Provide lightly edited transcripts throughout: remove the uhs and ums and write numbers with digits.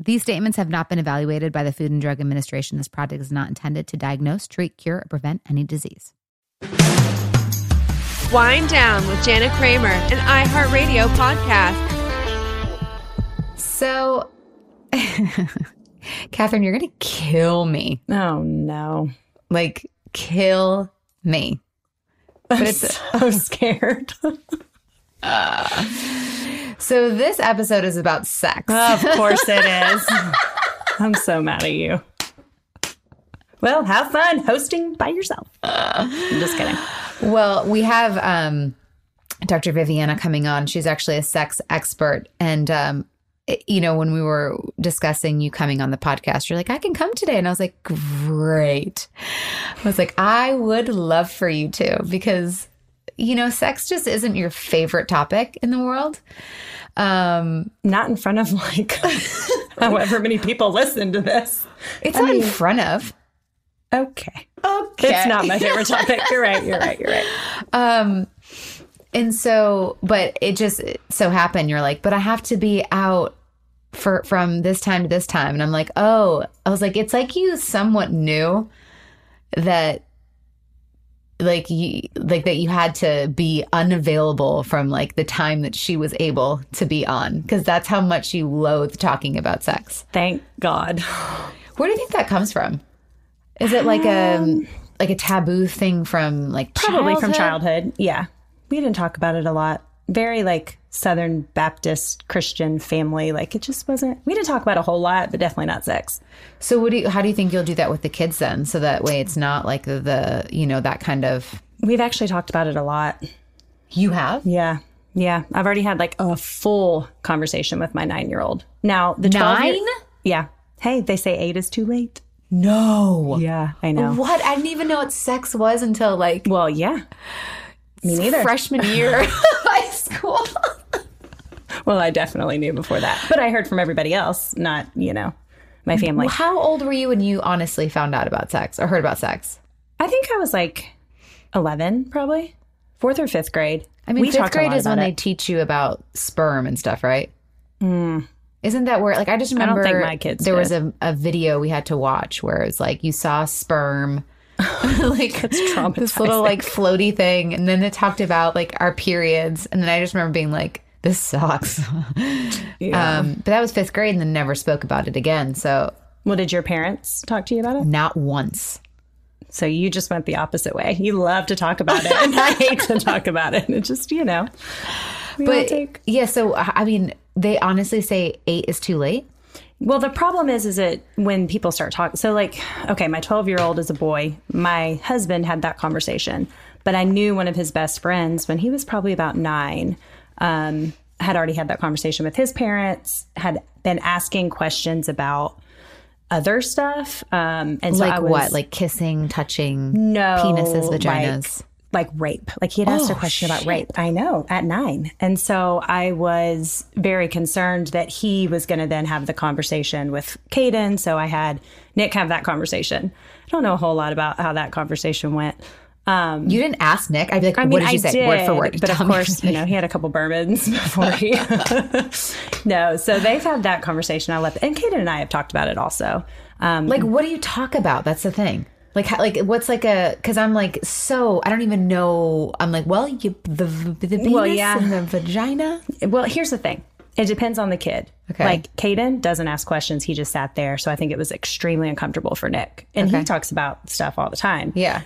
These statements have not been evaluated by the Food and Drug Administration. This product is not intended to diagnose, treat, cure, or prevent any disease. Wind Down with Jana Kramer, an iHeartRadio podcast. So... Catherine, you're going to kill me. Oh, no. Like, kill me. But I'm so scared. So this episode is about sex. Oh, of course it is. I'm so mad at you. Well, have fun hosting by yourself. I'm just kidding. Well, we have Dr. Viviana coming on. She's actually a sex expert. And you know, when we were discussing you coming on the podcast, you're like, I can come today. And I was like, great. I was like, I would love for you to, because, you know, sex just isn't your favorite topic in the world. Not in front of like however many people listen to this. It's not in front of. Okay. It's not my favorite topic. You're right. And so, but it just so happened, you're like, but I have to be out from this time to this time. And I'm like, oh, I was like, it's like you somewhat knew that that you had to be unavailable from like the time that she was able to be on, because that's how much you loathe talking about sex. Thank God. Where do you think that comes from? Is it like a taboo thing from like probably childhood? From childhood? Yeah. We didn't talk about it a lot. Very like Southern Baptist Christian family. Like it just wasn't, we didn't talk about a whole lot, but definitely not sex. So how do you think you'll do that with the kids then? So that way it's not like that kind of. We've actually talked about it a lot. You have? Yeah. Yeah. I've already had like a full conversation with my 9-year-old. Now the 9? Yeah. Hey, they say 8 is too late. No. Yeah, I know. What? I didn't even know what sex was until like. Well, yeah. Me neither. Freshman year of high school. Well, I definitely knew before that. But I heard from everybody else, not, you know, my family. How old were you when you honestly found out about sex or heard about sex? I think I was like 11, probably. 4th or 5th grade. I mean, 5th grade is when they teach you about sperm and stuff, right? Mm. Isn't that where, like, I just remember I don't think my kids there did. Was a video we had to watch where it was like you saw sperm. Like that's traumatizing. This little like floaty thing, and then it talked about like our periods, and then I just remember being like, this sucks. Yeah. But that was 5th grade, and then never spoke about it again. So well, did your parents talk to you about it? Not once. So you just went the opposite way. You love to talk about it, and I hate to talk about it. It just, you know, we all take... Yeah, so I mean, they honestly say 8 is too late. Well, the problem is it when people start talking. So like, okay, my 12-year-old is a boy. My husband had that conversation, but I knew one of his best friends when he was probably about 9, had already had that conversation with his parents, had been asking questions about other stuff. And so like what? Like kissing, touching, penises, vaginas? Like rape. Like he had asked a question about rape. I know, at 9. And so I was very concerned that he was going to then have the conversation with Kaden. So I had Nick have that conversation. I don't know a whole lot about how that conversation went. You didn't ask Nick. I'd be like, what did you say? Word for word. But of course, he had a couple bourbons before he... No, so they've had that conversation. And Kaden and I have talked about it also. Like, what do you talk about? That's the thing. Like, what's like a, because I'm like, so I don't even know. I'm like, well, the penis and the vagina. Well, here's the thing. It depends on the kid. Okay. Like Kaden doesn't ask questions. He just sat there. So I think it was extremely uncomfortable for Nick. And he talks about stuff all the time. Yeah.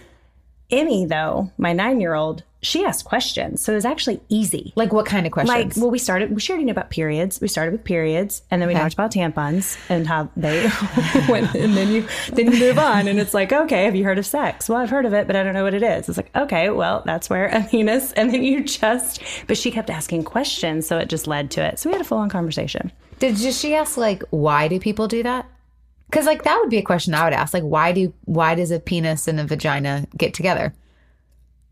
Emmy, though, my 9-year-old, she asked questions. So it was actually easy. Like what kind of questions? Like, well, she already knew about periods. We started with periods. And then we talked about tampons and how they went. And then you move on. And it's like, okay, have you heard of sex? Well, I've heard of it, but I don't know what it is. It's like, okay, well, that's where a penis. And then but she kept asking questions. So it just led to it. So we had a full-on conversation. Did she ask, like, why do people do that? Because, like, that would be a question I would ask. Like, why does a penis and a vagina get together?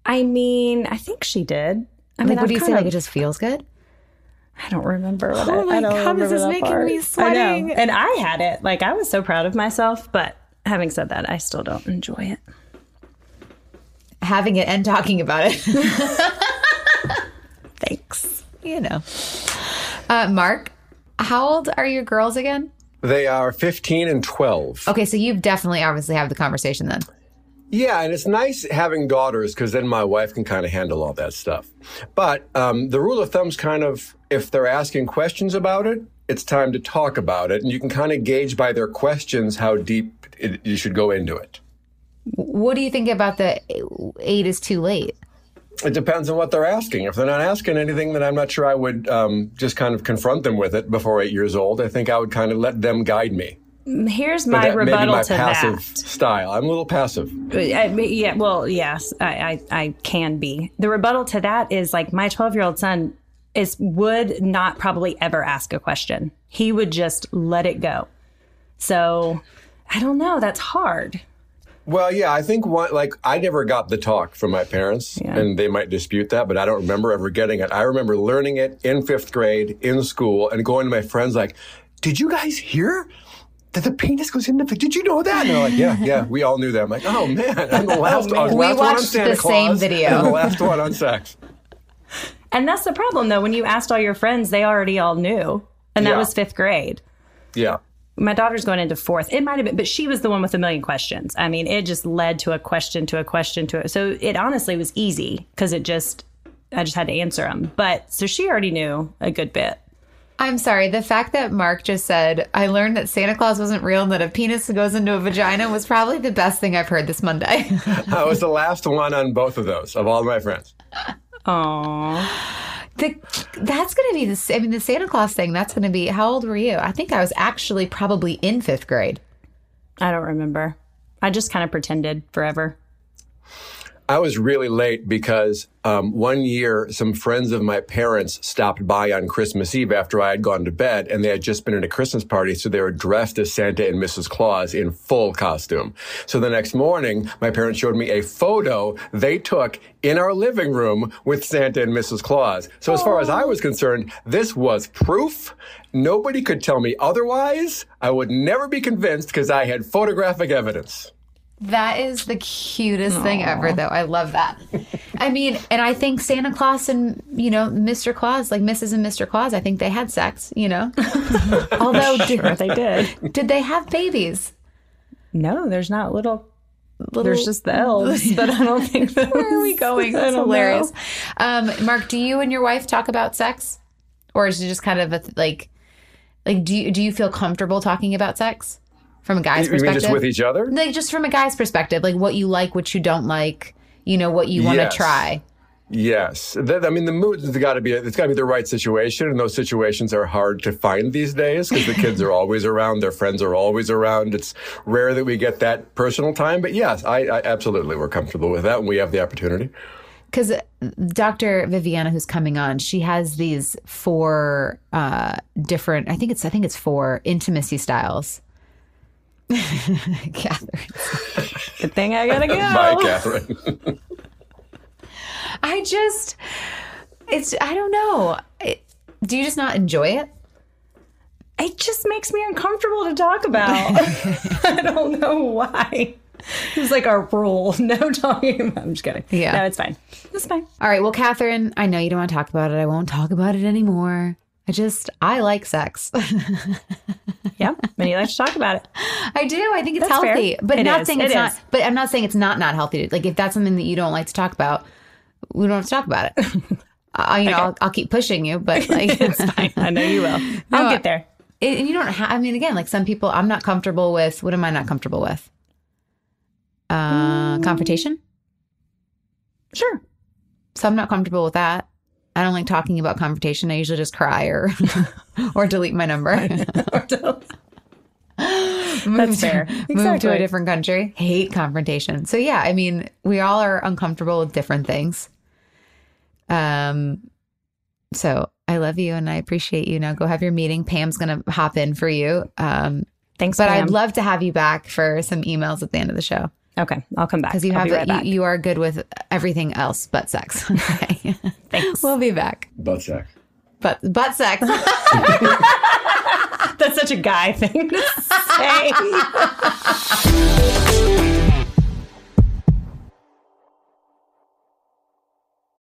I mean, I think she did. I mean, what do you say? Like, it just feels good? I don't remember. Oh my God, this is making me sweating. I know. And I had it. Like, I was so proud of myself. But having said that, I still don't enjoy it. Having it and talking about it. Thanks. You know. Mark, how old are your girls again? They are 15 and 12. Okay, so you definitely obviously have the conversation then. Yeah, and it's nice having daughters because then my wife can kind of handle all that stuff. But the rule of thumb's kind of, if they're asking questions about it, it's time to talk about it. And you can kind of gauge by their questions how deep you should go into it. What do you think about the 8 is too late? It depends on what they're asking. If they're not asking anything, then I'm not sure I would just kind of confront them with it before 8 years old. I think I would kind of let them guide me. Here's my rebuttal to that. Maybe my passive style. I'm a little passive. Yeah, well, yes, I can be. The rebuttal to that is like my 12-year-old son would not probably ever ask a question. He would just let it go. So I don't know. That's hard. Well, yeah, I think I never got the talk from my parents, and they might dispute that, but I don't remember ever getting it. I remember learning it in 5th grade in school and going to my friends like, did you guys hear that the penis goes into the... Did you know that? And they're like, yeah, we all knew that. I'm like, oh, man, I'm the last one on Santa Claus. We watched the same video. I'm the last one on sex. And that's the problem, though. When you asked all your friends, they already all knew, and that was 5th grade. Yeah. My daughter's going into 4th. It might have been, but she was the one with a million questions. I mean, it just led to a question to a question to it. So it honestly was easy because I just had to answer them. But so she already knew a good bit. I'm sorry. The fact that Mark just said, I learned that Santa Claus wasn't real and that a penis goes into a vagina was probably the best thing I've heard this Monday. I was the last one on both of those of all my friends. Aww. That's going to be the Santa Claus thing. That's going to be, how old were you? I think I was actually probably in 5th grade. I don't remember. I just kind of pretended forever. I was really late because one year some friends of my parents stopped by on Christmas Eve after I had gone to bed, and they had just been at a Christmas party, so they were dressed as Santa and Mrs. Claus in full costume. So the next morning, my parents showed me a photo they took in our living room with Santa and Mrs. Claus. So as far as I was concerned, this was proof. Nobody could tell me otherwise. I would never be convinced because I had photographic evidence. That is the cutest thing ever, though. I love that. I mean, and I think Santa Claus and, Mr. Claus, like Mrs. and Mr. Claus, I think they had sex, Although, sure, they did. Did they have babies? No, there's not little. There's just the elves, but I don't think that. Where are we going? That's hilarious. Mark, do you and your wife talk about sex? Or is it just kind of like, do you feel comfortable talking about sex? From a guy's perspective? You mean just with each other? Like, just from a guy's perspective. Like, what you like, what you don't like, what you want to try. Yes. I mean, the mood has got to be, it's got to be the right situation. And those situations are hard to find these days because the kids are always around. Their friends are always around. It's rare that we get that personal time. But yes, I absolutely, we're comfortable with that when we have the opportunity. Because Dr. Viviana, who's coming on, she has these four different, I think it's four intimacy styles. Catherine. Good thing I gotta go. Bye, Catherine. I don't know. Do you just not enjoy it? It just makes me uncomfortable to talk about. I don't know why. It was like our rule. No talking about it. I'm just kidding. Yeah. No, it's fine. It's fine. All right. Well, Catherine, I know you don't want to talk about it. I won't talk about it anymore. I like sex. Yeah. And you like to talk about it. I do. I think it's healthy. Fair. But it not is. Saying it's it not. Is. But I'm not saying it's not healthy. Like, if that's something that you don't like to talk about, we don't have to talk about it. I'll keep pushing you, but like, it's fine. I know you will. I'll get there. And you don't have, I mean, again, like some people, I'm not comfortable with. What am I not comfortable with? Confrontation? Sure. So I'm not comfortable with that. I don't like talking about confrontation. I usually just cry or delete my number. That's fair. Move to a different country. Hate confrontation. So yeah, I mean, we all are uncomfortable with different things. So I love you and I appreciate you. Now go have your meeting. Pam's going to hop in for you. Thanks, but Pam. I'd love to have you back for some emails at the end of the show. Okay, I'll come back. Because you you are good with everything else but sex. Okay. Thanks. We'll be back. Butt sex. Butt sex. That's such a guy thing to say.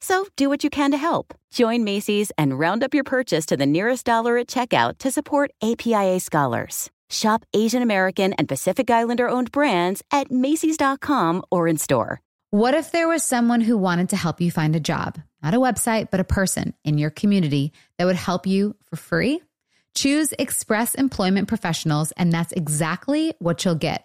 So do what you can to help. Join Macy's and round up your purchase to the nearest dollar at checkout to support APIA Scholars. Shop Asian American and Pacific Islander-owned brands at Macy's.com or in store. What if there was someone who wanted to help you find a job? Not a website, but a person in your community that would help you for free? Choose Express Employment Professionals, and that's exactly what you'll get.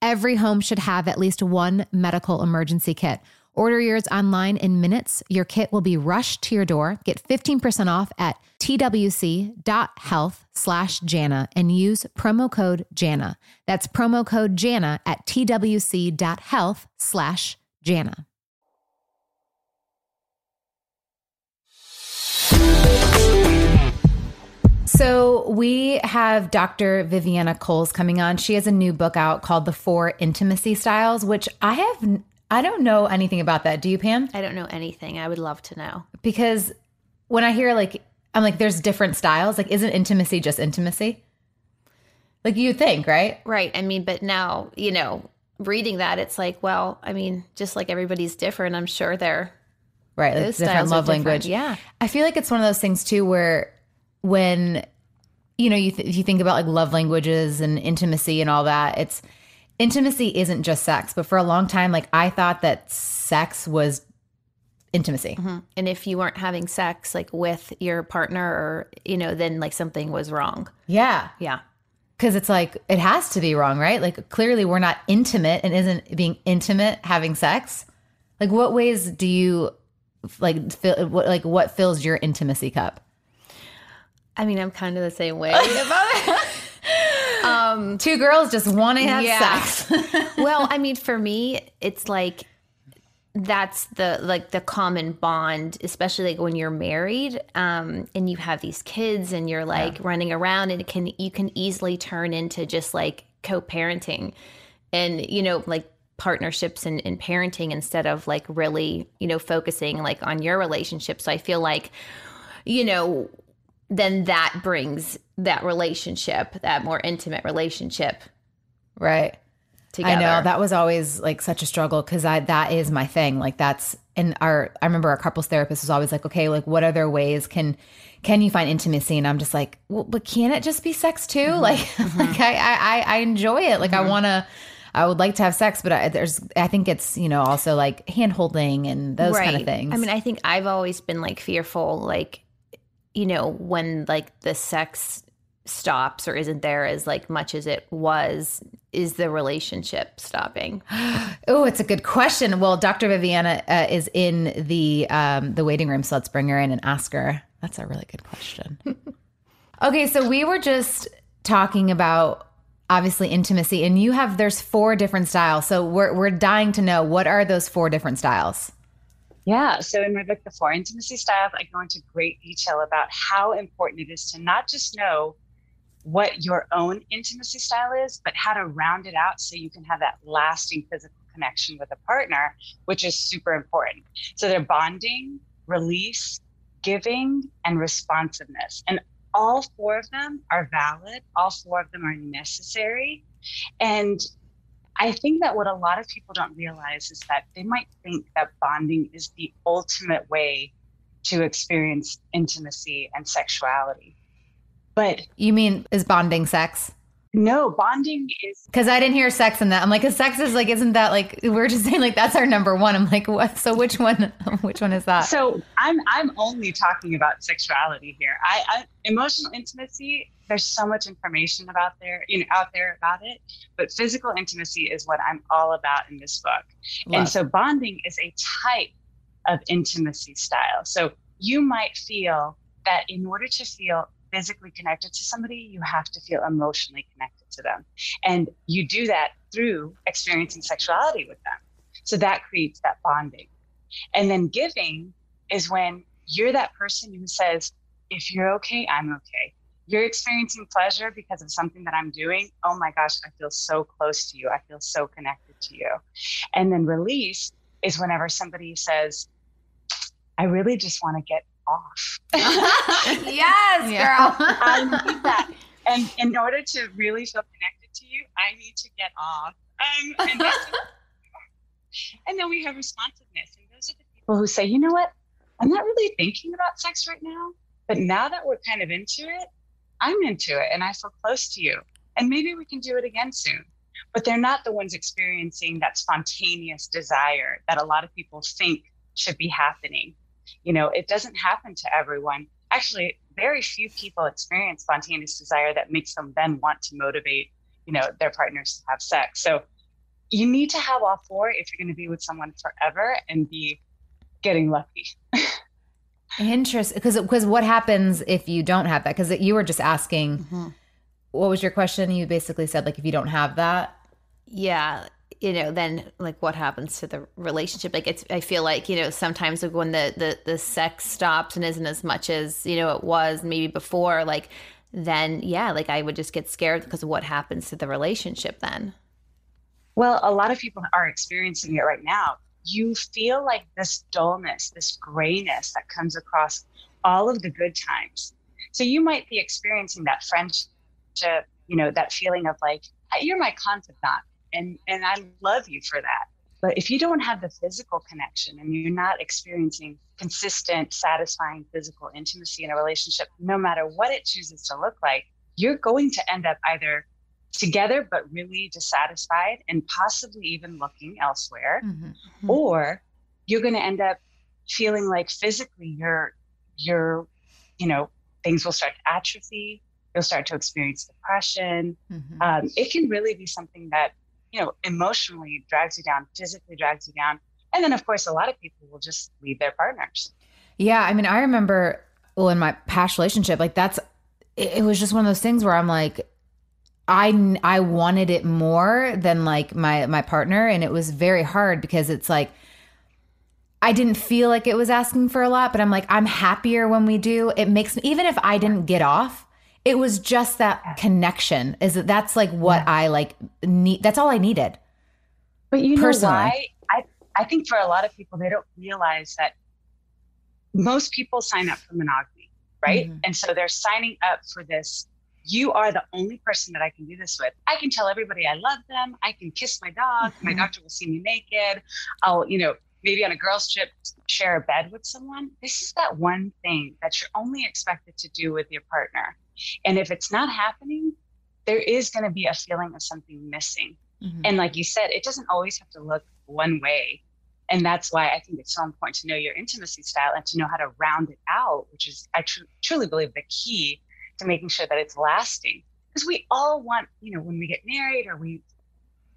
Every home should have at least one medical emergency kit. Order yours online in minutes. Your kit will be rushed to your door. Get 15% off at twc.health/Jana and use promo code Jana. That's promo code Jana at twc.health/Jana. So we have Dr. Viviana Coles coming on. She has a new book out called The Four Intimacy Styles, which I don't know anything about that. Do you, Pam? I don't know anything. I would love to know. Because when I hear there's different styles. Like, isn't intimacy just intimacy? Like you think, right? Right. I mean, but now, reading that, it's like, well, I mean, just like everybody's different, I'm sure they're right. Those different love language. Yeah. I feel like it's one of those things too, where when, you think about like love languages and intimacy and all that, intimacy isn't just sex. But for a long time, like I thought that sex was intimacy. Mm-hmm. And if you weren't having sex like with your partner or, then like something was wrong. Yeah. Yeah. Because it's like, it has to be wrong, right? Like clearly we're not intimate, and isn't being intimate having sex? Like what ways do you what fills your intimacy cup? I mean, I'm kind of the same way about it. Two girls just want to have sex. Well, I mean, for me, it's like that's the common bond, especially like when you're married and you have these kids and you're like running around, and you can easily turn into just like co-parenting and, like partnerships and parenting instead of like really, focusing like on your relationship. So I feel like, then that brings that relationship, that more intimate relationship. Right. Together. I know that was always like such a struggle. Cause that is my thing. Like that's I remember our couples therapist was always like, okay, like what other ways can you find intimacy? And I'm just like, well, but can't it just be sex too? Mm-hmm. Like, mm-hmm. like I enjoy it. Like mm-hmm. I would like to have sex, but I think it's, also like hand holding and those kind of things. I mean, I think I've always been like fearful, like, when like the sex stops or isn't there as like much as it was, is the relationship stopping? Oh, it's a good question. Well, Dr. Viviana is in the waiting room, so let's bring her in and ask her. That's a really good question. Okay, so we were just talking about obviously intimacy, and there's four different styles. So we're dying to know, what are those four different styles? Yeah. So in my book, The Four Intimacy Styles, I go into great detail about how important it is to not just know what your own intimacy style is, but how to round it out so you can have that lasting physical connection with a partner, which is super important. So they're bonding, release, giving, and responsiveness. And all four of them are valid. All four of them are necessary. And I think that what a lot of people don't realize is that they might think that bonding is the ultimate way to experience intimacy and sexuality. But you mean, is bonding sex? No, bonding is... Because I didn't hear sex in that. I'm like, because sex is like, isn't that like, we were just saying like, that's our number one. I'm like, what? So which one is that? So I'm only talking about sexuality here. Emotional intimacy, there's so much information out there about it, but physical intimacy is what I'm all about in this book. Love. And so bonding is a type of intimacy style. So you might feel that in order to feel physically connected to somebody, you have to feel emotionally connected to them. And you do that through experiencing sexuality with them. So that creates that bonding. And then giving is when you're that person who says, if you're okay, I'm okay. You're experiencing pleasure because of something that I'm doing. Oh my gosh, I feel so close to you. I feel so connected to you. And then release is whenever somebody says, I really just want to get off. Yes, yeah. Girl. I need that. And in order to really feel connected to you, I need to get off. And then we have responsiveness. And those are the people who say, you know what? I'm not really thinking about sex right now, but now that we're kind of into it, I'm into it and I feel close to you. And maybe we can do it again soon. But they're not the ones experiencing that spontaneous desire that a lot of people think should be happening. You know, it doesn't happen to everyone. Actually, very few people experience spontaneous desire that makes them then want to motivate, you know, their partners to have sex. So you need to have all four if you're going to be with someone forever and be getting lucky. Interesting. Because what happens if you don't have that? Because you were just asking, mm-hmm. What was your question? You basically said, like, if you don't have that. Yeah. You know, then like what happens to the relationship? Like it's, I feel like, you know, sometimes like when the sex stops and isn't as much as, you know, it was maybe before, like then, yeah, like I would just get scared because of what happens to the relationship then. Well, a lot of people are experiencing it right now. You feel like this dullness, this grayness that comes across all of the good times. So you might be experiencing that friendship, you know, that feeling of like, you're my confidant. And I love you for that. But if you don't have the physical connection and you're not experiencing consistent, satisfying physical intimacy in a relationship, no matter what it chooses to look like, you're going to end up either together, but really dissatisfied and possibly even looking elsewhere, mm-hmm. or you're going to end up feeling like physically you're, you know, things will start to atrophy. You'll start to experience depression. Mm-hmm. It can really be something that, you know, emotionally drags you down, physically drags you down. And then, of course, a lot of people will just leave their partners. Yeah. I mean, I remember, well, in my past relationship, like it was just one of those things where I'm like, I wanted it more than like my partner. And it was very hard because it's like, I didn't feel like it was asking for a lot, but I'm like, I'm happier when we do. It makes me, even if I didn't get off, it was just that connection. That's like what I like need. That's all I needed. But you personally. Know why? I think for a lot of people, they don't realize that most people sign up for monogamy, right? Mm-hmm. And so they're signing up for this. You are the only person that I can do this with. I can tell everybody I love them. I can kiss my dog. Mm-hmm. My doctor will see me naked. I'll, you know, maybe on a girl's trip, share a bed with someone. This is that one thing that you're only expected to do with your partner. And if it's not happening, there is going to be a feeling of something missing. Mm-hmm. And like you said, it doesn't always have to look one way. And that's why I think it's so important to know your intimacy style and to know how to round it out, which is, I truly believe, the key to making sure that it's lasting. Because we all want, you know, when we get married or we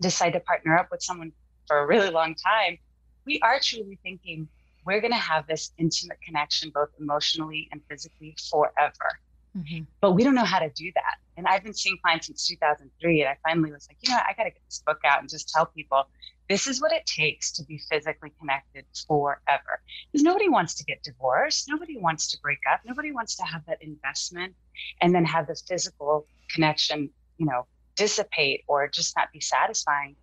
decide to partner up with someone for a really long time, we are truly thinking we're going to have this intimate connection, both emotionally and physically, forever. Mm-hmm. But we don't know how to do that. And I've been seeing clients since 2003. And I finally was like, you know what? I got to get this book out and just tell people this is what it takes to be physically connected forever. Because nobody wants to get divorced. Nobody wants to break up. Nobody wants to have that investment and then have the physical connection, you know, dissipate or just not be satisfying.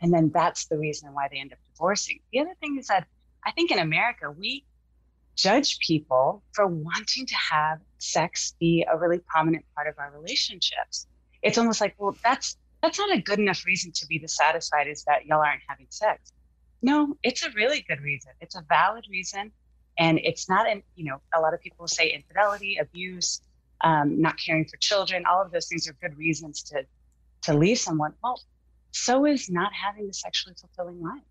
And then that's the reason why they end up divorcing. The other thing is that I think in America, we judge people for wanting to have sex be a really prominent part of our relationships. It's almost like, well, that's not a good enough reason to be dissatisfied, is that y'all aren't having sex. No, it's a really good reason. It's a valid reason. And it's not, you know, a lot of people say infidelity, abuse, not caring for children. All of those things are good reasons to leave someone. Well, so is not having a sexually fulfilling life.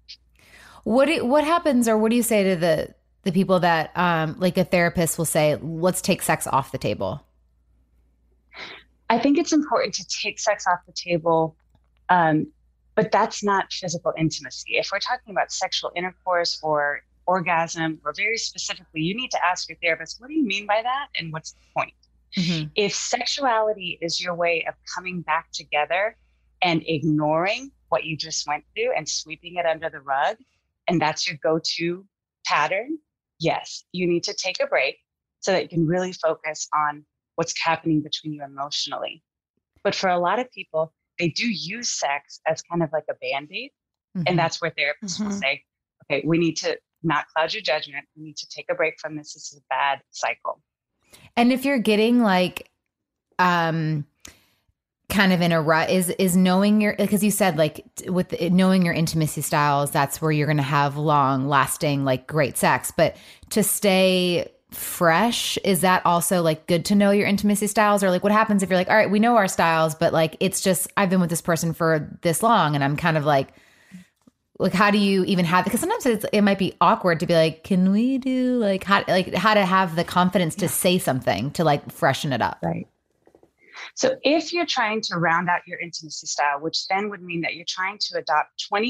What happens, or what do you say to the people that like a therapist will say, let's take sex off the table? I think it's important to take sex off the table, but that's not physical intimacy. If we're talking about sexual intercourse or orgasm, or very specifically, you need to ask your therapist, what do you mean by that? And what's the point? Mm-hmm. If sexuality is your way of coming back together and ignoring what you just went through and sweeping it under the rug, and that's your go-to pattern, yes, you need to take a break so that you can really focus on what's happening between you emotionally. But for a lot of people, they do use sex as kind of like a Band-Aid. Mm-hmm. And that's where therapists will say, okay, we need to not cloud your judgment. We need to take a break from this. This is a bad cycle. And if you're getting like kind of in a rut, is knowing your, because you said like with knowing your intimacy styles, that's where you're going to have long lasting, like great sex. But to stay fresh, is that also like good to know your intimacy styles? Or like what happens if you're like, all right, we know our styles, but like, it's just, I've been with this person for this long and I'm kind of like, how do you even have, because sometimes it might be awkward to be like, can we do like how to have the confidence to say something to like freshen it up. Right. So if you're trying to round out your intimacy style, which then would mean that you're trying to adopt 25%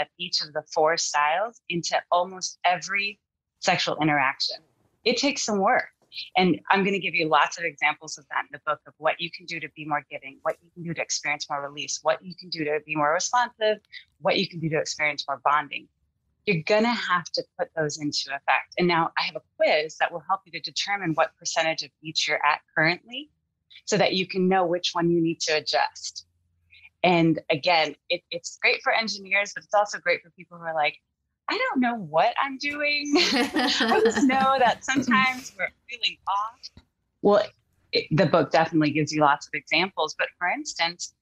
of each of the four styles into almost every sexual interaction, it takes some work. And I'm going to give you lots of examples of that in the book of what you can do to be more giving, what you can do to experience more release, what you can do to be more responsive, what you can do to experience more bonding. You're going to have to put those into effect. And now I have a quiz that will help you to determine what percentage of each you're at currently so that you can know which one you need to adjust. And again, it's great for engineers, but it's also great for people who are like, I don't know what I'm doing. I just know that sometimes we're feeling off. Well, the book definitely gives you lots of examples. But for instance,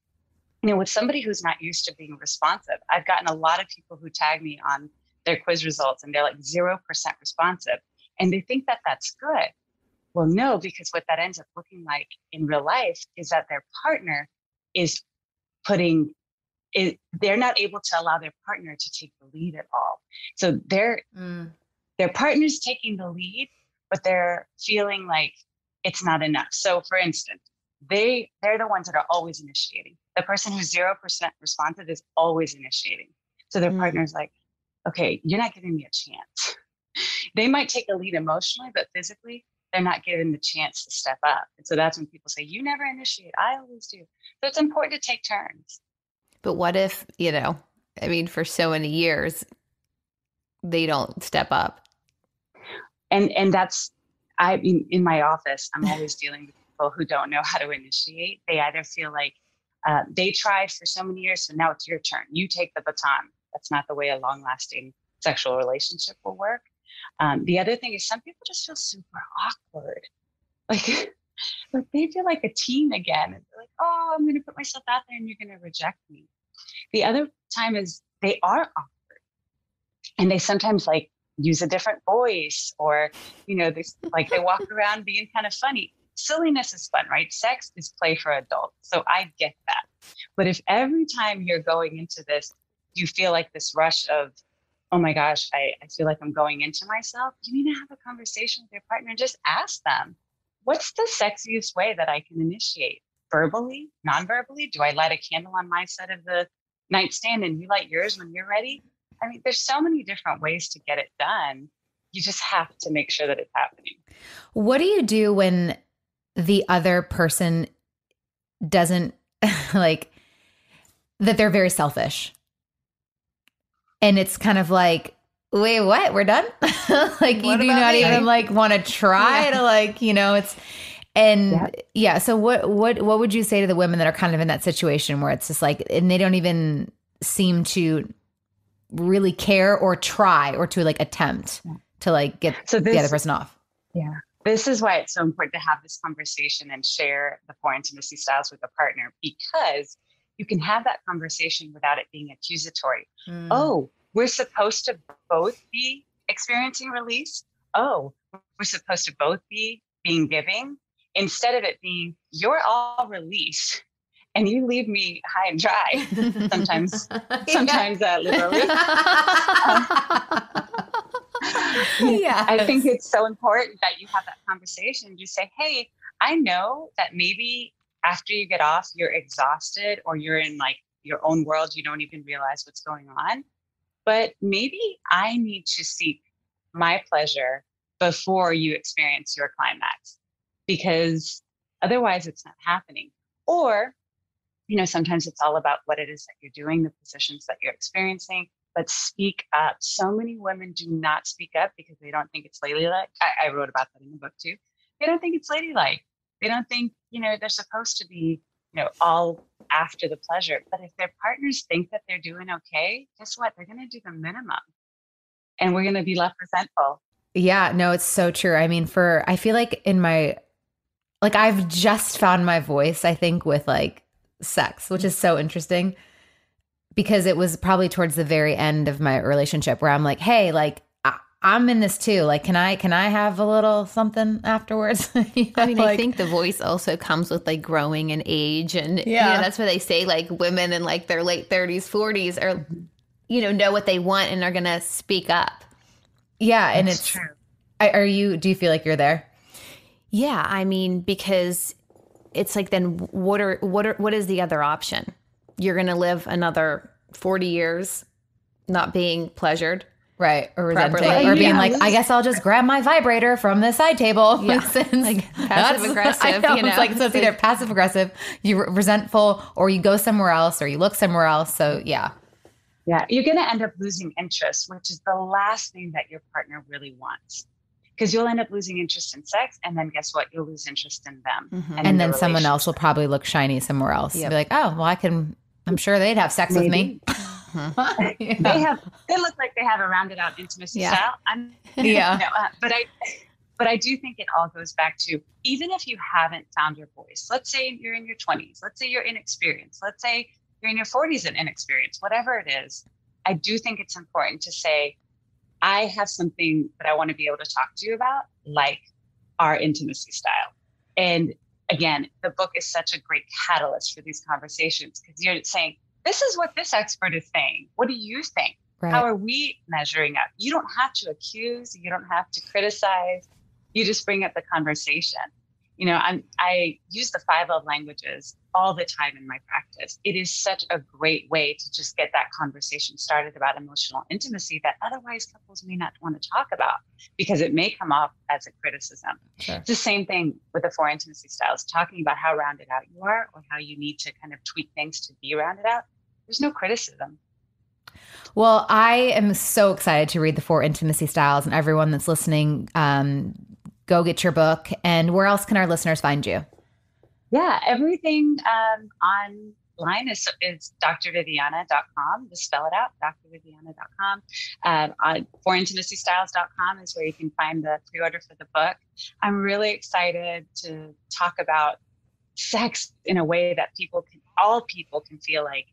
you know, with somebody who's not used to being responsive, I've gotten a lot of people who tag me on their quiz results and they're like 0% responsive. And they think that that's good. Well, no, because what that ends up looking like in real life is that their partner is putting they're not able to allow their partner to take the lead at all. So their partner's taking the lead, but they're feeling like it's not enough. So for instance, they're the ones that are always initiating. The person who's 0% responsive is always initiating. So their partner's like, okay, you're not giving me a chance. They might take the lead emotionally, but physically, they're not given the chance to step up. And so that's when people say, you never initiate. I always do. So it's important to take turns. But what if, you know, I mean, for so many years, they don't step up? And that's, I mean, in my office, I'm always dealing with people who don't know how to initiate. They either feel like they tried for so many years, so now it's your turn. You take the baton. That's not the way a long-lasting sexual relationship will work. The other thing is some people just feel super awkward. Like they feel like a teen again. And they're like, oh, I'm going to put myself out there and you're going to reject me. The other time is they are awkward. And they sometimes like use a different voice or, you know, they, like they walk around being kind of funny. Silliness is fun, right? Sex is play for adults. So I get that. But if every time you're going into this, you feel like this rush of, oh my gosh, I feel like I'm going into myself. You need to have a conversation with your partner and just ask them. What's the sexiest way that I can initiate? Verbally, non-verbally? Do I light a candle on my side of the nightstand and you light yours when you're ready? I mean, there's so many different ways to get it done. You just have to make sure that it's happening. What do you do when the other person doesn't like that they're very selfish? And it's kind of like, wait, what? We're done? Like what you do not me? Even like want to try to like, you know, it's and So what would you say to the women that are kind of in that situation where it's just like and they don't even seem to really care or try or to like attempt to like get the other person off? Yeah. This is why it's so important to have this conversation and share the four intimacy styles with a partner, because you can have that conversation without it being accusatory. Oh, we're supposed to both be experiencing release. Oh, we're supposed to both be being giving, instead of it being you're all release and you leave me high and dry. Sometimes literally. I think it's so important that you have that conversation. You say, hey, I know that maybe after you get off, you're exhausted or you're in like your own world. You don't even realize what's going on. But maybe I need to seek my pleasure before you experience your climax, because otherwise it's not happening. Or, you know, sometimes it's all about what it is that you're doing, the positions that you're experiencing. but speak up. So many women do not speak up because they don't think it's ladylike. I wrote about that in the book too. They don't think it's ladylike. They don't think, they're supposed to be, all after the pleasure. But if their partners think that they're doing okay, guess what? They're going to do the minimum. And we're going to be left resentful. Yeah, no, it's so true. I mean, I feel like I've just found my voice, I think, with sex, which is so interesting because it was probably towards the very end of my relationship where I'm like, hey, I'm in this too. Can I have a little something afterwards? I think the voice also comes with growing in age, and that's why they say women in their late 30s, 40s are, know what they want and are going to speak up. Yeah. That's and it's true. Do you feel like you're there? Yeah. I mean, because it's then what is the other option? You're going to live another 40 years not being pleasured. Right. Or resenting. Or being I guess I'll just grab my vibrator from the side table. Yeah. Passive aggressive. It's so it's either passive aggressive, you're resentful, or you go somewhere else or you look somewhere else. So yeah. Yeah. You're going to end up losing interest, which is the last thing that your partner really wants. Because you'll end up losing interest in sex. And then guess what? You'll lose interest in them. Mm-hmm. And then someone else will probably look shiny somewhere else. Yep. Be like, oh, well, I'm sure they'd have sex with me. Uh-huh. Yeah. They look like they have a rounded out intimacy style. But I do think it all goes back to, even if you haven't found your voice, let's say you're in your 20s, let's say you're inexperienced, let's say you're in your 40s and inexperienced, whatever it is, I do think it's important to say, I have something that I want to be able to talk to you about, like our intimacy style. And again, the book is such a great catalyst for these conversations because you're saying, this is what this expert is saying. What do you think? Right. How are we measuring up? You don't have to accuse. You don't have to criticize. You just bring up the conversation. I use the 5 love languages all the time in my practice. It is such a great way to just get that conversation started about emotional intimacy that otherwise couples may not want to talk about because it may come off as a criticism. Sure. It's the same thing with the 4 intimacy styles, talking about how rounded out you are or how you need to kind of tweak things to be rounded out. There's no criticism. Well, I am so excited to read the 4 intimacy styles, and everyone that's listening, go get your book. And where else can our listeners find you? Yeah, everything online is drviviana.com. Just spell it out, drviviana.com. Forintimacystyles.com is where you can find the pre-order for the book. I'm really excited to talk about sex in a way that all people can feel like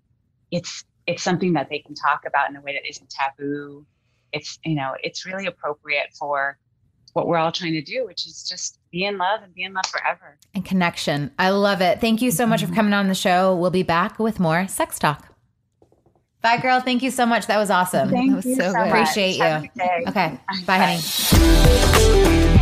it's something that they can talk about in a way that isn't taboo. It's, it's really appropriate for what we're all trying to do, which is just be in love and be in love forever. And connection. I love it. Thank you so much for coming on the show. We'll be back with more sex talk. Bye, girl. Thank you so much. That was awesome. Thank that was you so good. Appreciate much. You. Okay. Bye, honey.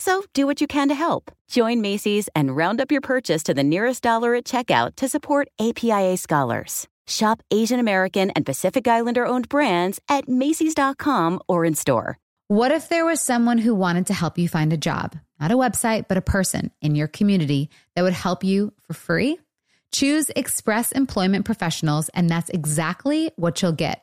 So do what you can to help. Join Macy's and round up your purchase to the nearest dollar at checkout to support APIA Scholars. Shop Asian American and Pacific Islander-owned brands at Macy's.com or in store. What if there was someone who wanted to help you find a job? Not a website, but a person in your community that would help you for free? Choose Express Employment Professionals, and that's exactly what you'll get.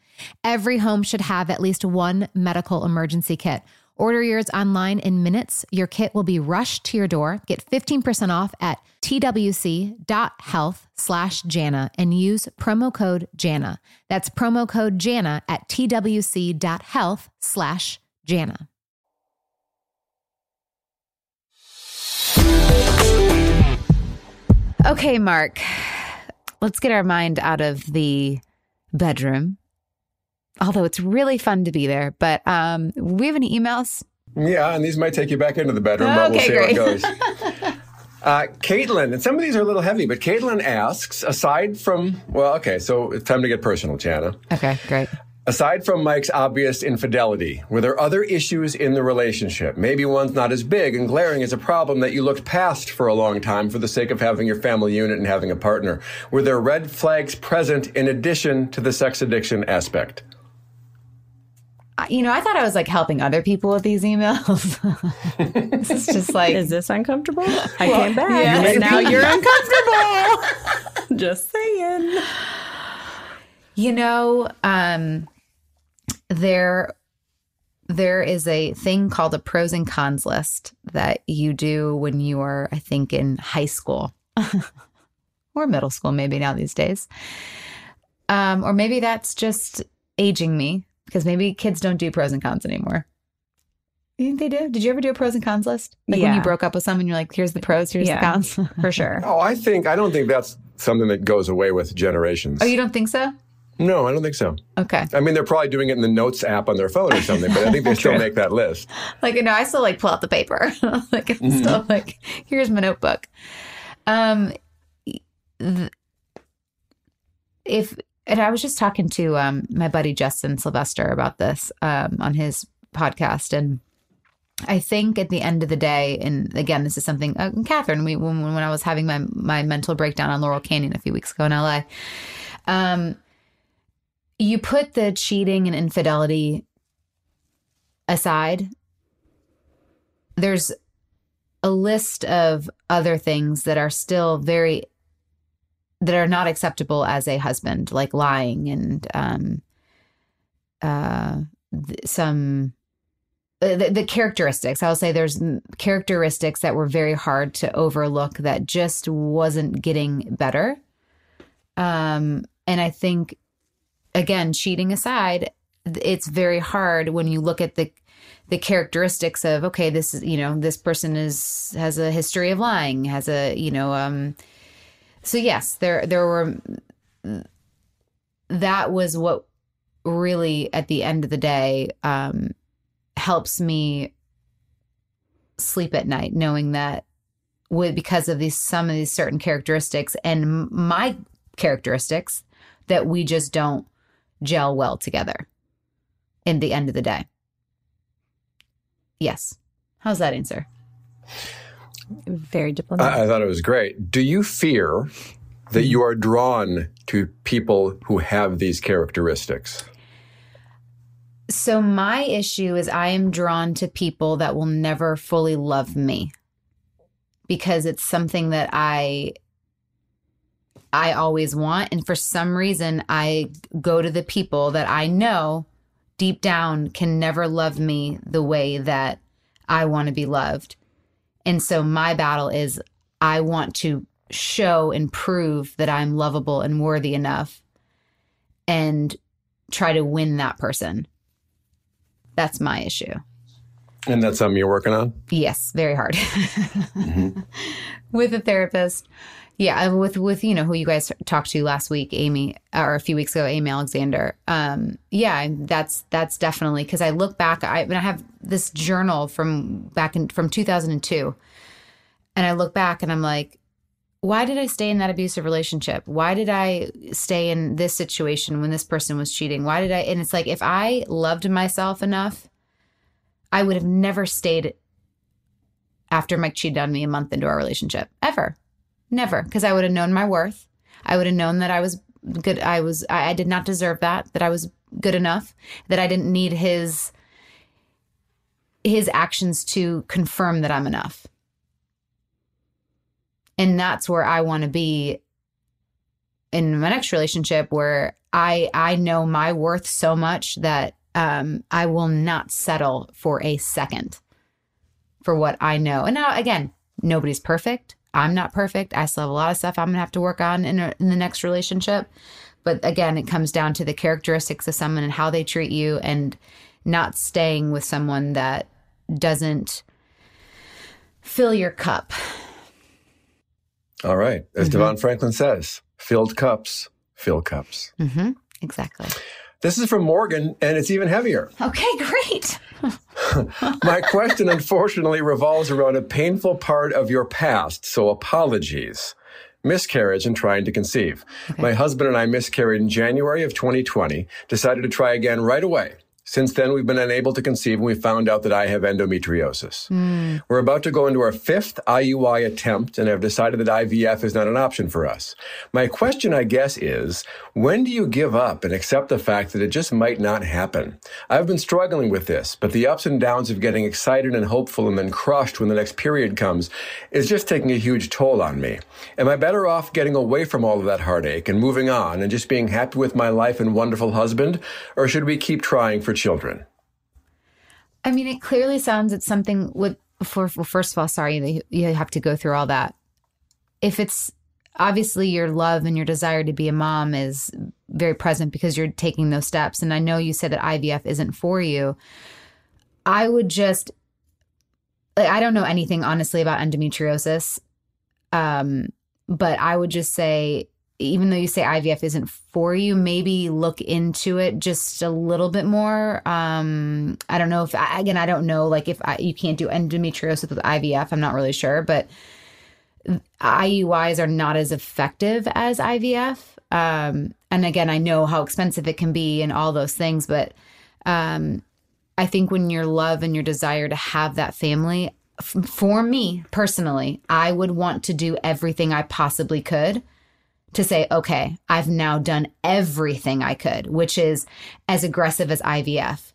Every home should have at least one medical emergency kit. Order yours online in minutes. Your kit will be rushed to your door. Get 15% off at twc.health/Jana and use promo code Jana. That's promo code Jana at twc.health/Jana. Okay, Mark, let's get our mind out of the bedroom. Although it's really fun to be there, but we have any emails? Yeah, and these might take you back into the bedroom, but okay, we'll see how it goes. Caitlin, and some of these are a little heavy, but Caitlin asks, so it's time to get personal, Jana. Okay, great. Aside from Mike's obvious infidelity, were there other issues in the relationship? Maybe one's not as big and glaring as a problem that you looked past for a long time for the sake of having your family unit and having a partner. Were there red flags present in addition to the sex addiction aspect? You know, I thought I was like helping other people with these emails. This is just like, is this uncomfortable? I came back. Yeah. And now you're uncomfortable. Just saying. You know, there is a thing called a pros and cons list that you do when you are, I think, in high school or middle school, maybe now these days. Or maybe that's just aging me. Because maybe kids don't do pros and cons anymore. You think they do? Did you ever do a pros and cons list? Like when you broke up with someone, you're like, here's the pros, here's the cons. For sure. Oh, I don't think that's something that goes away with generations. Oh, you don't think so? No, I don't think so. Okay. I mean, they're probably doing it in the Notes app on their phone or something, but I think they still make that list. Like, you know, I still like pull out the paper. Like, I'm still like, here's my notebook. And I was just talking to my buddy Justin Sylvester about this on his podcast. And I think at the end of the day, and again, this is something, Catherine, when I was having my mental breakdown on Laurel Canyon a few weeks ago in L.A., you put the cheating and infidelity aside. There's a list of other things that are still that are not acceptable as a husband, like lying and some the characteristics. I'll say there's characteristics that were very hard to overlook that just wasn't getting better. And I think, again, cheating aside, it's very hard when you look at the characteristics of, okay, this is, you know, this person has a history of lying, has a, you know, so yes, there were, that was what really at the end of the day, helps me sleep at night, knowing that because of some of these certain characteristics and my characteristics that we just don't gel well together in the end of the day. Yes. How's that answer? Very diplomatic. I thought it was great. Do you fear that you are drawn to people who have these characteristics? So my issue is I am drawn to people that will never fully love me because it's something that I always want. And for some reason, I go to the people that I know deep down can never love me the way that I want to be loved. And so my battle is I want to show and prove that I'm lovable and worthy enough and try to win that person. That's my issue. And that's something you're working on? Yes, very hard. Mm-hmm. With a therapist. Yeah, with you know, who you guys talked to last week, Amy, or a few weeks ago, Amy Alexander. Yeah, that's definitely, because I look back, I have this journal from 2002, and I look back and I'm like, why did I stay in that abusive relationship? Why did I stay in this situation when this person was cheating? Why did I? And it's like, if I loved myself enough, I would have never stayed after Mike cheated on me a month into our relationship, ever. Never, because I would have known my worth. I would have known that I was good. I did not deserve that I was good enough, that I didn't need his actions to confirm that I'm enough. And that's where I want to be in my next relationship, where I know my worth so much that I will not settle for a second for what I know. And now, again, nobody's perfect. I'm not perfect. I still have a lot of stuff I'm going to have to work on in the next relationship. But again, it comes down to the characteristics of someone and how they treat you, and not staying with someone that doesn't fill your cup. All right. As Devon Franklin says, filled cups, fill cups. Mm-hmm. Exactly. This is from Morgan, and it's even heavier. Okay, great. My question, unfortunately, revolves around a painful part of your past, so apologies. Miscarriage and trying to conceive. Okay. My husband and I miscarried in January of 2020, decided to try again right away. Since then, we've been unable to conceive, and we found out that I have endometriosis. Mm. We're about to go into our fifth IUI attempt and have decided that IVF is not an option for us. My question, I guess, is when do you give up and accept the fact that it just might not happen? I've been struggling with this, but the ups and downs of getting excited and hopeful and then crushed when the next period comes is just taking a huge toll on me. Am I better off getting away from all of that heartache and moving on and just being happy with my life and wonderful husband, or should we keep trying for children? I mean, it clearly sounds it's something with, well, first of all, sorry, you have to go through all that. If it's obviously your love and your desire to be a mom is very present because you're taking those steps. And I know you said that IVF isn't for you. I would just, I don't know anything honestly about endometriosis. But I would just say, even though you say IVF isn't for you, maybe look into it just a little bit more. I don't know if, again, I don't know, like if you can't do endometriosis with IVF, I'm not really sure, but IUIs are not as effective as IVF. And again, I know how expensive it can be and all those things, but I think when your love and your desire to have that family, for me personally, I would want to do everything I possibly could to say, okay, I've now done everything I could, which is as aggressive as IVF,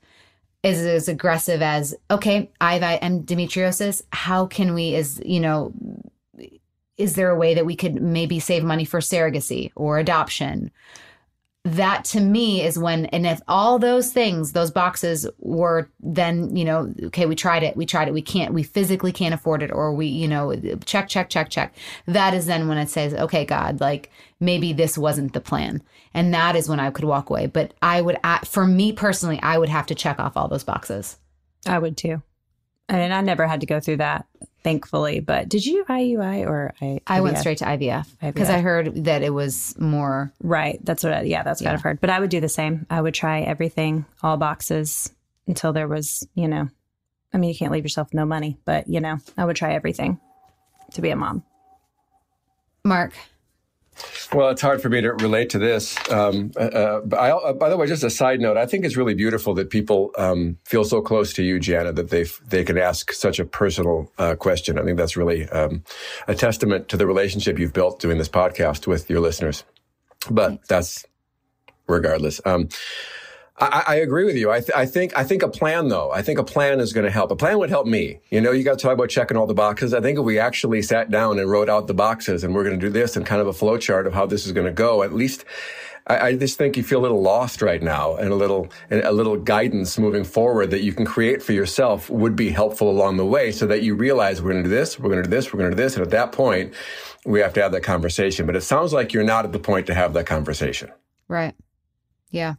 is as aggressive as, okay, I have endometriosis. How can we, is there a way that we could maybe save money for surrogacy or adoption? that to me is when, and if all those things, those boxes were then, you know, okay, we tried it, we physically can't afford it, or we, you know, check. That is then when it says, okay, God, like maybe this wasn't the plan. And that is when I could walk away. But for me personally, I would have to check off all those boxes. I would too. And I never had to go through that, thankfully. But did you IUI or IVF? I went straight to IVF because I heard that it was more. Right. That's what I've heard. But I would do the same. I would try everything, all boxes until there was, you know, I mean, you can't leave yourself no money, but, you know, I would try everything to be a mom. Mark. Well, it's hard for me to relate to this. By the way, just a side note, I think it's really beautiful that people feel so close to you, Jana, that they can ask such a personal question. I think that's really a testament to the relationship you've built doing this podcast with your listeners. But that's regardless. I agree with you. I think a plan, though. I think a plan is going to help. A plan would help me. You know, you got to talk about checking all the boxes. I think if we actually sat down and wrote out the boxes and we're going to do this and kind of a flow chart of how this is going to go, at least I just think you feel a little lost right now, and a little guidance moving forward that you can create for yourself would be helpful along the way, so that you realize we're going to do this. And at that point, we have to have that conversation. But it sounds like you're not at the point to have that conversation. Right. Yeah.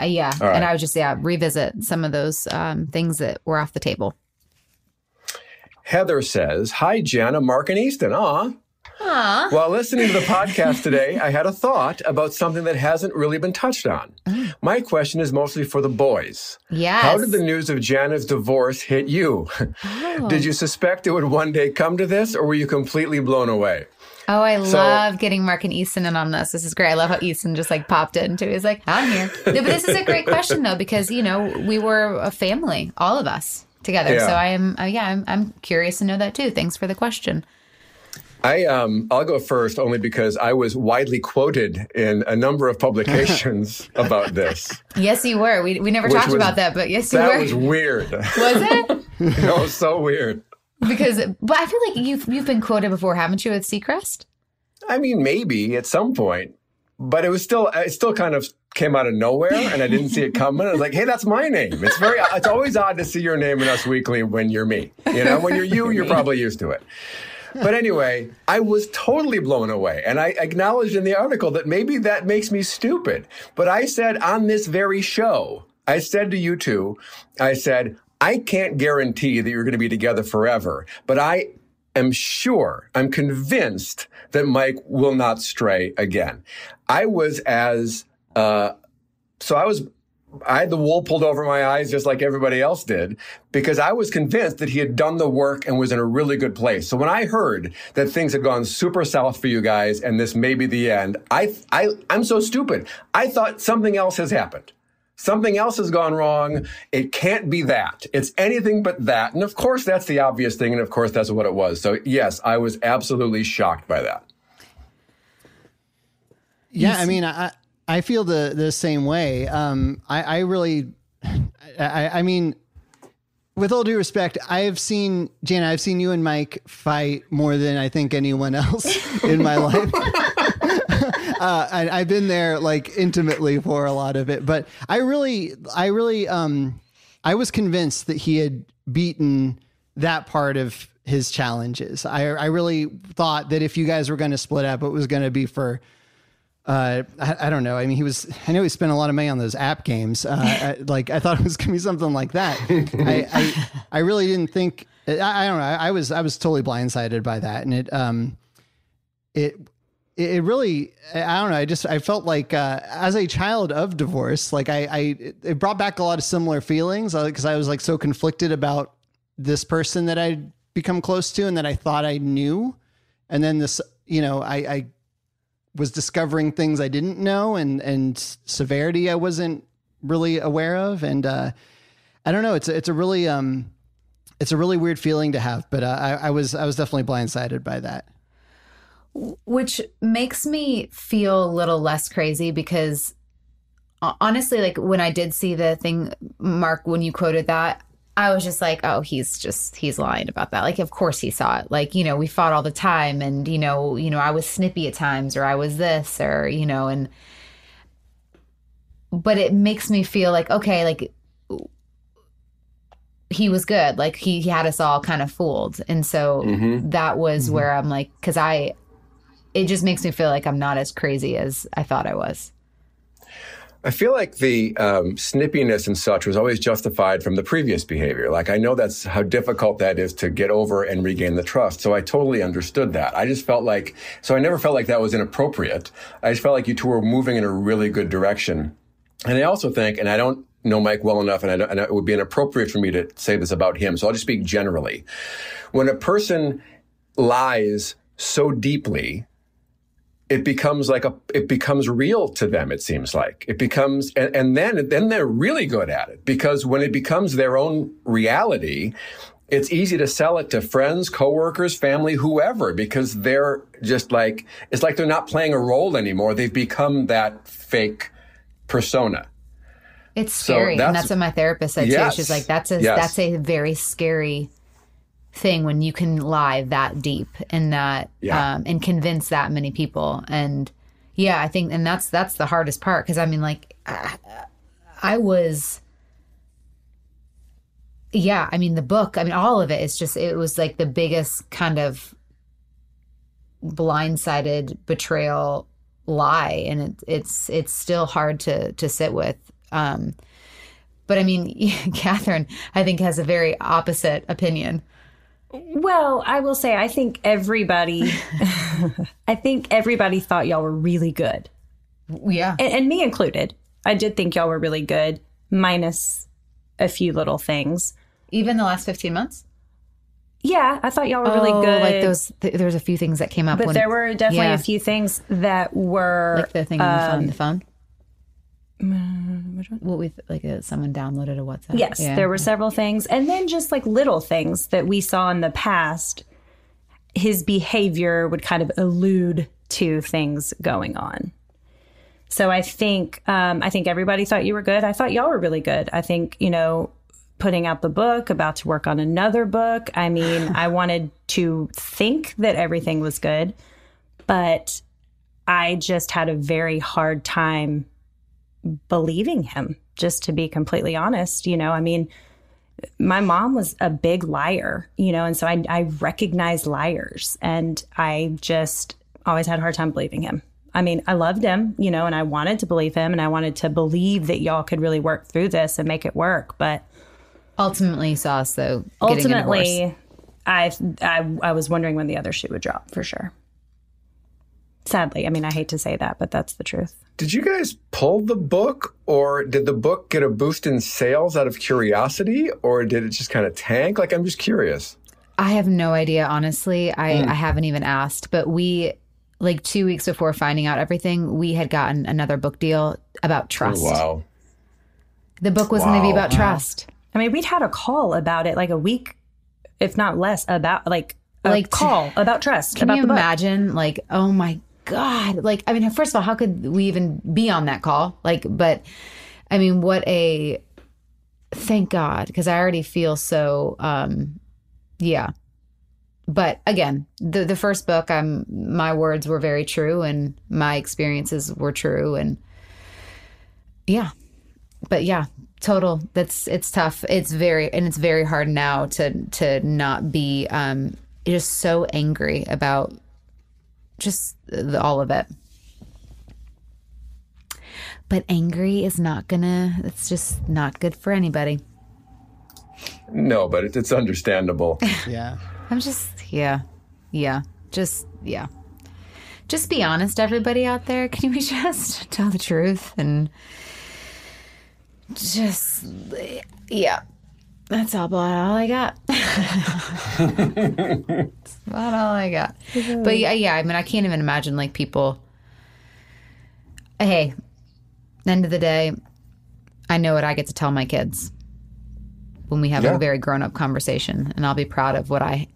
Yeah. Right. And I would just revisit some of those things that were off the table. Heather says, hi, Jana, Mark, and Easton. Aww. While listening to the podcast today, I had a thought about something that hasn't really been touched on. My question is mostly for the boys. Yes. How did the news of Jana's divorce hit you? Oh. Did you suspect it would one day come to this, or were you completely blown away? Oh, I love getting Mark and Easton in on this. This is great. I love how Easton just like popped in too. He's like, I'm here. No, but this is a great question though, because, you know, we were a family, all of us together. Yeah. So I'm curious to know that too. Thanks for the question. I'll go first only because I was widely quoted in a number of publications about this. Yes, you were. We never talked about that, but yes, you were. That was weird. Was it? It was so weird. But I feel like you've been quoted before, haven't you, at Seacrest? I mean, maybe at some point, but it still kind of came out of nowhere, and I didn't see it coming. I was like, hey, that's my name. It's always odd to see your name in Us Weekly when you're me. You know, when you're probably used to it. But anyway, I was totally blown away. And I acknowledged in the article that maybe that makes me stupid. But I said on this very show, I said to you two, I can't guarantee that you're going to be together forever, but I am sure, I'm convinced that Mike will not stray again. I had the wool pulled over my eyes just like everybody else did, because I was convinced that he had done the work and was in a really good place. So when I heard that things had gone super south for you guys and this may be the end, I'm so stupid. I thought something else has happened. Something else has gone wrong. It can't be that. It's anything but that. And of course, that's the obvious thing. And of course, that's what it was. So yes, I was absolutely shocked by that. Yeah, I mean, I feel the same way. I mean, with all due respect, I've seen you and Mike fight more than I think anyone else in my life. I've been there like intimately for a lot of it, but I was convinced that he had beaten that part of his challenges. I really thought that if you guys were going to split up, it was going to be for, I don't know. I mean, I know he spent a lot of money on those app games. I thought it was going to be something like that. I really didn't think, I don't know. I was totally blindsided by that. And it really, I don't know. I felt like as a child of divorce, like it brought back a lot of similar feelings, because I was like so conflicted about this person that I'd become close to and that I thought I knew. And then this, you know, I was discovering things I didn't know, and severity I wasn't really aware of. And I don't know. It's a really weird feeling to have, but I was definitely blindsided by that. Which makes me feel a little less crazy, because honestly, like when I did see the thing, Mark, when you quoted that, I was just like, oh, he's lying about that. Like, of course he saw it. Like, you know, we fought all the time, and, you know, I was snippy at times, or I was this, or, you know, and, but it makes me feel like, okay, like, he was good. Like, he had us all kind of fooled. And so that was where I'm like, because it just makes me feel like I'm not as crazy as I thought I was. I feel like the snippiness and such was always justified from the previous behavior. Like, I know that's how difficult that is to get over and regain the trust. So I totally understood that. I just felt like, so I never felt like that was inappropriate. I just felt like you two were moving in a really good direction. And I also think, and I don't know Mike well enough, and it would be inappropriate for me to say this about him, so I'll just speak generally. When a person lies so deeply, it becomes real to them, it seems like. It becomes, and then they're really good at it, because when it becomes their own reality, it's easy to sell it to friends, coworkers, family, whoever, because they're just like, it's like they're not playing a role anymore. They've become that fake persona. It's scary. So that's what my therapist said too. She's like, that's a very scary thing when you can lie that deep and that and convince that many people. And I think, and that's the hardest part, because I mean, like, I mean the book, I mean, all of it is just, it was like the biggest kind of blindsided betrayal lie, and it's still hard to sit with. But I mean, Catherine, I think, has a very opposite opinion. Well, I will say, I think everybody thought y'all were really good. Yeah. And me included. I did think y'all were really good, minus a few little things. Even the last 15 months? Yeah, I thought y'all were really good. Like those, there was a few things that came up. But there were definitely a few things that were... Like the thing on the phone? Which one? Well, someone downloaded a WhatsApp. Yes, there were several things. And then just like little things that we saw in the past, his behavior would kind of allude to things going on. So I think everybody thought you were good. I thought y'all were really good. I think, you know, putting out the book, about to work on another book. I mean, I wanted to think that everything was good, but I just had a very hard time believing him, just to be completely honest. You know, I mean, my mom was a big liar, you know, and so I recognize liars, and I just always had a hard time believing him. I mean, I loved him, you know, and I wanted to believe him, and I wanted to believe that y'all could really work through this and make it work. But ultimately, Sauce, though, ultimately, I was wondering when the other shoe would drop, for sure. Sadly, I mean, I hate to say that, but that's the truth. Did you guys pull the book, or did the book get a boost in sales out of curiosity, or did it just kind of tank? Like, I'm just curious. I have no idea, honestly. I haven't even asked, but we, like 2 weeks before finding out everything, we had gotten another book deal about trust. Oh, wow. The book was going to be about trust. I mean, we'd had a call about it like a week, if not less, about about trust. Can you imagine? Like, oh my God, like, I mean, first of all, how could we even be on that call? Like, but I mean, thank God, because I already feel so, But again, the first book, my words were very true, and my experiences were true, and it's tough. It's very hard now to not be, just so angry about just all of it. But angry is it's just not good for anybody. No, but it's understandable. Yeah. I'm just, Just be honest, everybody out there. Can we just tell the truth? And just, that's about all I got. That's about all I got. But I mean, I can't even imagine, like, people. Hey, end of the day, I know what I get to tell my kids when we have a very grown-up conversation, and I'll be proud of what I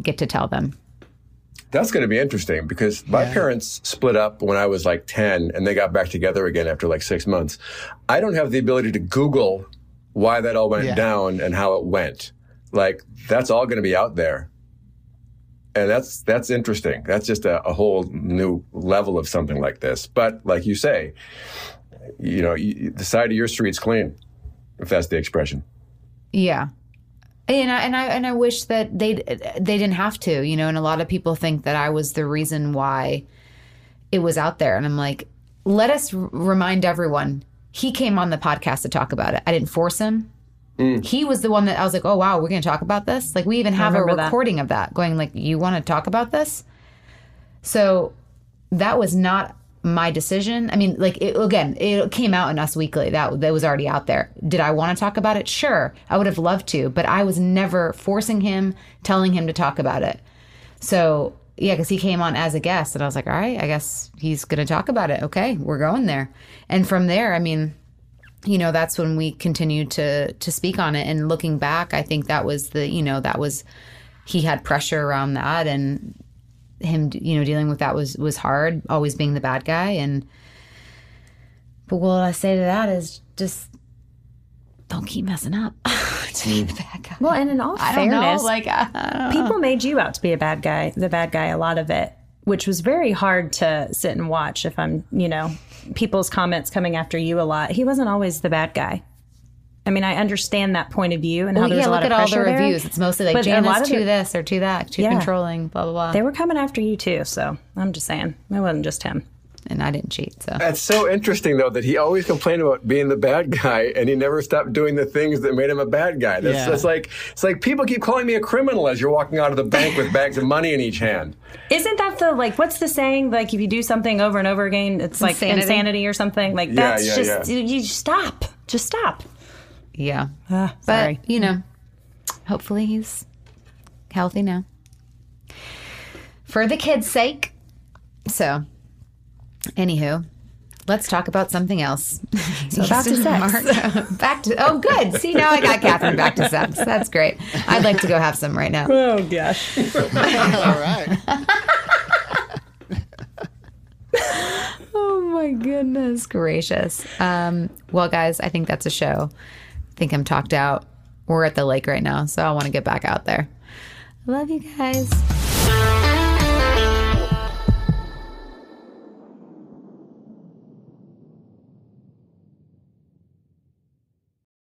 get to tell them. That's going to be interesting, because my parents split up when I was like 10, and they got back together again after like 6 months. I don't have the ability to Google why that all went down and how it went. Like, that's all going to be out there. And that's interesting. That's just a whole new level of something like this. But like you say, you know, the side of your street's clean, if that's the expression. Yeah. And I wish that they didn't have to, you know, and a lot of people think that I was the reason why it was out there. And I'm like, let us remind everyone, he came on the podcast to talk about it. I didn't force him. Mm. He was the one that I was like, oh, wow, we're going to talk about this. Like, we even have a recording of that going like, you want to talk about this? So that was not my decision. I mean, like, it came out in Us Weekly. That was already out there. Did I want to talk about it? Sure. I would have loved to, but I was never forcing him, telling him to talk about it. So, yeah, because he came on as a guest and I was like, all right, I guess he's going to talk about it. Okay, we're going there. And from there, I mean, you know, that's when we continued to speak on it. And looking back, I think that was he had pressure around that, and him, you know, dealing with that was hard, always being the bad guy. But what I say to that is just don't keep messing up to be the bad guy. Well, and in all fairness, people made you out to be the bad guy, a lot of it, which was very hard to sit and watch. If I'm, you know, people's comments coming after you a lot. He wasn't always the bad guy. I mean, I understand that point of view and how there's a lot of pressure there. Look at all the reviews. It's mostly like, Jana's too this or too that, too controlling, blah, blah, blah. They were coming after you too, so I'm just saying. It wasn't just him. And I didn't cheat, so. That's so interesting, though, that he always complained about being the bad guy and he never stopped doing the things that made him a bad guy. It's like people keep calling me a criminal as you're walking out of the bank with bags of money in each hand. Isn't that what's the saying? Like, if you do something over and over again, it's like insanity or something. Like, that's you stop. Just stop. Yeah. But, you know, hopefully he's healthy now. For the kids' sake. So, anywho, let's talk about something else. So back to sex. Oh, good. See, now I got Catherine back to sex. That's great. I'd like to go have some right now. Oh, gosh. All right. Oh, my goodness gracious. Well, guys, I think that's a show. I think I'm talked out. We're at the lake right now, so I want to get back out there. Love you guys.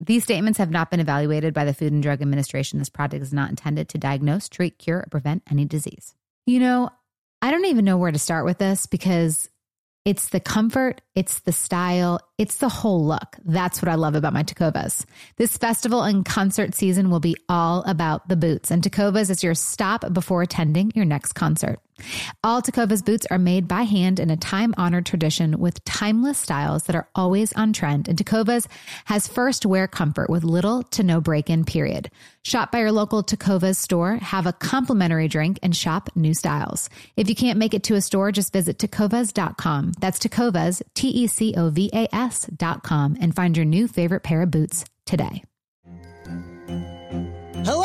These statements have not been evaluated by the Food and Drug Administration. This product is not intended to diagnose, treat, cure, or prevent any disease. You know, I don't even know where to start with this because it's the comfort, it's the style, it's the whole look. That's what I love about my Tecovas. This festival and concert season will be all about the boots, and Tecovas is your stop before attending your next concert. All Tecovas boots are made by hand in a time-honored tradition with timeless styles that are always on trend, and Tecovas has first wear comfort with little to no break-in period. Shop by your local Tecovas store, have a complimentary drink, and shop new styles. If you can't make it to a store, just visit tecovas.com. That's Tecovas, Tecovas.com, and find your new favorite pair of boots today. Hello!